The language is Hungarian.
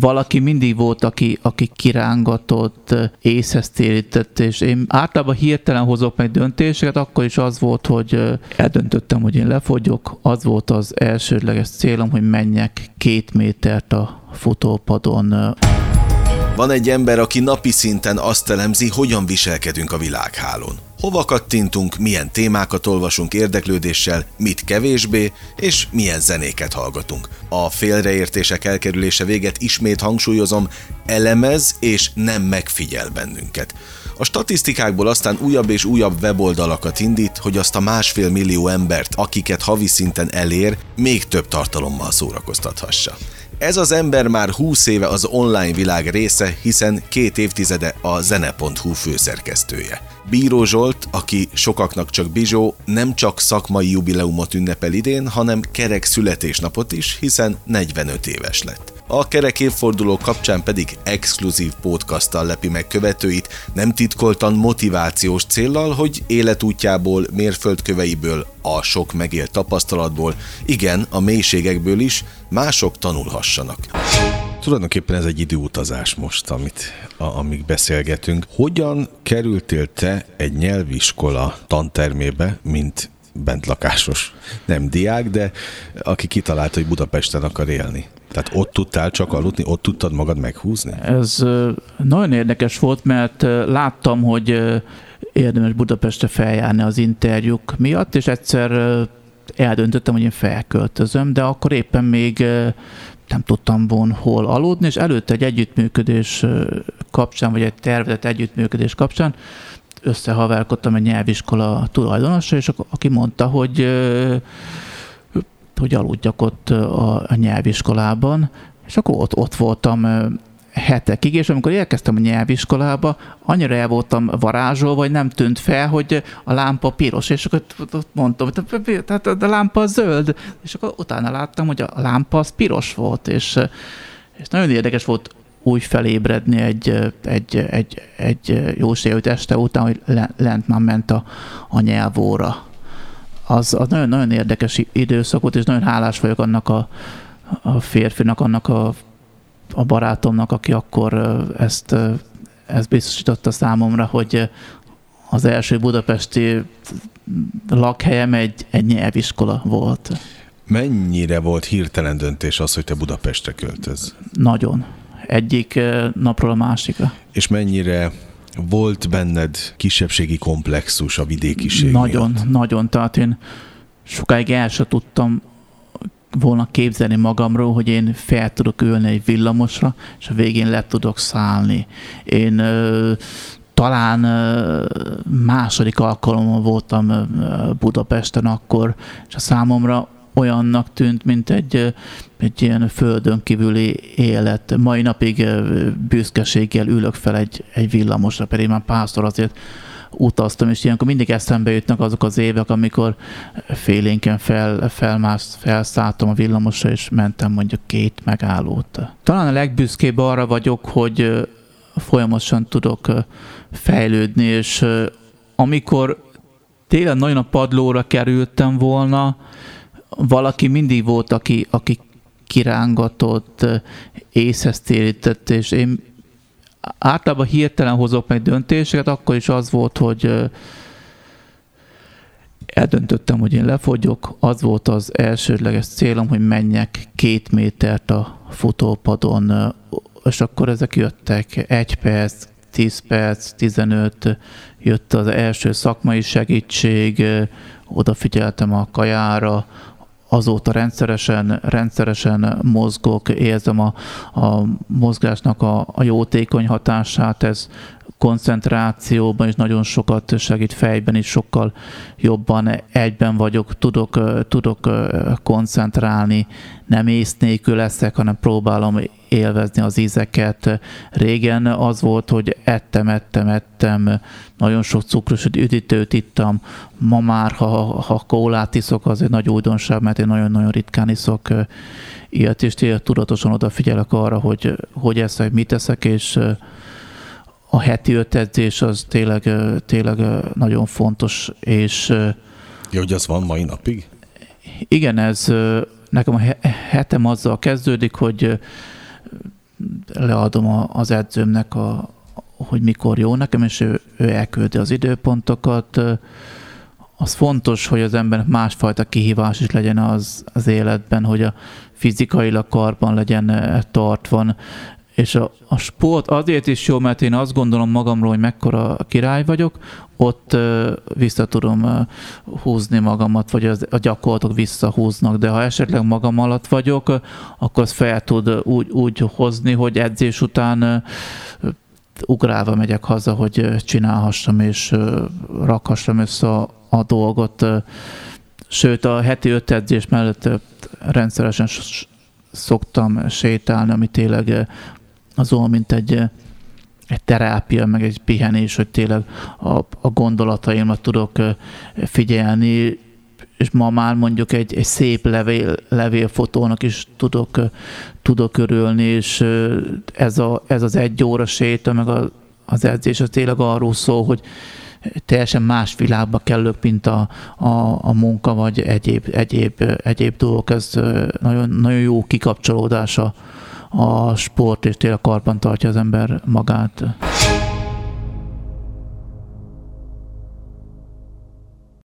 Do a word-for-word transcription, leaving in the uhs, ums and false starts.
valaki mindig volt, aki, aki kirángatott, észhez térített, és én általában hirtelen hozok meg döntéseket, akkor is az volt, hogy eldöntöttem, hogy én lefogyok, az volt az elsődleges célom, hogy menjek két métert a futópadon. Van egy ember, aki napi szinten azt elemzi, hogyan viselkedünk a világhálón. Hova kattintunk, milyen témákat olvasunk érdeklődéssel, mit kevésbé, és milyen zenéket hallgatunk. A félreértések elkerülése véget ismét hangsúlyozom, elemez és nem megfigyel bennünket. A statisztikákból aztán újabb és újabb weboldalakat indít, hogy azt a másfél millió embert, akiket havi szinten elér, még több tartalommal szórakoztathassa. Ez az ember már húsz éve az online világ része, hiszen két évtizede a zene pont hu főszerkesztője. Bíró Zsolt, aki sokaknak csak BiZSo, nem csak szakmai jubileumot ünnepel idén, hanem kerek születésnapot is, hiszen negyvenöt éves lett. A kerek évforduló kapcsán pedig exkluzív podcasttal lepi meg követőit, nem titkoltan motivációs céllal, hogy életútjából, mérföldköveiből, a sok megélt tapasztalatból, igen, a mélységekből is mások tanulhassanak. Tulajdonképpen ez egy időutazás most, amit, a, amíg beszélgetünk. Hogyan kerültél te egy nyelviskola tantermébe, mint bentlakásos, nem diák, de aki kitalálta, hogy Budapesten akar élni? Tehát ott tudtál csak aludni, ott tudtad magad meghúzni? Ez nagyon érdekes volt, mert láttam, hogy érdemes Budapestre feljárni az interjúk miatt, és egyszer eldöntöttem, hogy én felköltözöm, de akkor éppen még nem tudtam volna hol aludni, és előtte egy együttműködés kapcsán, vagy egy tervezett együttműködés kapcsán összehaverkodtam egy nyelviskola tulajdonossal, és aki mondta, hogy hogy aludjak ott a nyelviskolában, és akkor ott, ott voltam hetekig, és amikor érkeztem a nyelviskolába, annyira el voltam varázsolva, vagy nem tűnt fel, hogy a lámpa piros, és akkor ott mondtam, hogy a lámpa zöld, és akkor utána láttam, hogy a lámpa az piros volt, és, és nagyon érdekes volt úgy felébredni egy, egy, egy, egy jóségült este után, hogy lent már ment a, a nyelvóra. Az, az nagyon, nagyon érdekes időszak volt, és nagyon hálás vagyok annak a, a férfinak, annak a, a barátomnak, aki akkor ezt, ezt biztosította számomra, hogy az első budapesti lakhelyem egy, egy nyelviskola volt. Mennyire volt hirtelen döntés az, hogy te Budapestre költözz? Nagyon. Egyik napról a másikra. És mennyire volt benned kisebbségi komplexus a vidékiség Nagyon, miatt? nagyon. Tehát én sokáig el sem tudtam volna képzelni magamról, hogy én fel tudok ülni egy villamosra, és a végén le tudok szállni. Én ö, talán ö, második alkalommal voltam ö, Budapesten akkor, és a számomra olyannak tűnt, mint egy, egy ilyen földön kívüli élet. Mai napig büszkeséggel ülök fel egy, egy villamosra, pedig már párszor azért utaztam, és ilyenkor mindig eszembe jutnak azok az évek, amikor félénken fel, felmász, felszálltam a villamosra, és mentem mondjuk két megállót. Talán a legbüszkébb arra vagyok, hogy folyamatosan tudok fejlődni, és amikor télen nagyon a padlóra kerültem volna, valaki mindig volt, aki, aki kirángatott, észhez térített, és én általában hirtelen hozok meg döntéseket, akkor is az volt, hogy eldöntöttem, hogy én lefogyok, az volt az elsődleges célom, hogy menjek két métert a futópadon, és akkor ezek jöttek, egy perc, tíz perc, tizenöt, jött az első szakmai segítség, odafigyeltem a kajára, azóta rendszeresen, rendszeresen mozgok, érzem a, a mozgásnak a, a jótékony hatását, ez koncentrációban is nagyon sokat segít, fejben is sokkal jobban egyben vagyok, tudok, tudok koncentrálni, nem ész nélkül leszek, hanem próbálom élvezni az ízeket. Régen az volt, hogy ettem, ettem, ettem, nagyon sok cukros üdítőt ittam. Ma már, ha, ha kólát iszok, az egy nagy újdonság, mert én nagyon-nagyon ritkán iszok ilyet, és tudatosan odafigyelek arra, hogy hogy eszek, mit eszek, és a heti öt edzés az tényleg, tényleg nagyon fontos. És ja, hogy az van mai napig? Igen, ez nekem a hetem azzal kezdődik, hogy leadom a, az edzőmnek, a, hogy mikor jó nekem, és ő, ő elküldi az időpontokat. Az fontos, hogy az embernek másfajta kihívás is legyen az, az életben, hogy a fizikailag karban legyen tartva. És a, a sport azért is jó, mert én azt gondolom magamról, hogy mekkora király vagyok, ott ö, vissza tudom ö, húzni magamat, vagy az, a gyakorlatok visszahúznak, de ha esetleg magam alatt vagyok, ö, akkor az fel tud úgy, úgy hozni, hogy edzés után ö, ugrálva megyek haza, hogy csinálhassam és ö, rakhassam össze a, a dolgot. Ö, sőt, a heti öt edzés mellett ö, rendszeresen szoktam sétálni, ami tényleg az olyan, mint egy, egy terápia, meg egy pihenés, hogy tényleg a, a gondolataimat tudok figyelni, és ma már mondjuk egy, egy szép levél, levélfotónak is tudok, tudok örülni, és ez, a, ez az egy óra séta, meg a, az edzés, az tényleg arról szól, hogy teljesen más világba kellök, mint a, a, a munka, vagy egyéb, egyéb, egyéb dolgok. Ez nagyon, nagyon jó kikapcsolódása a sport, és tényleg karban tartja az ember magát.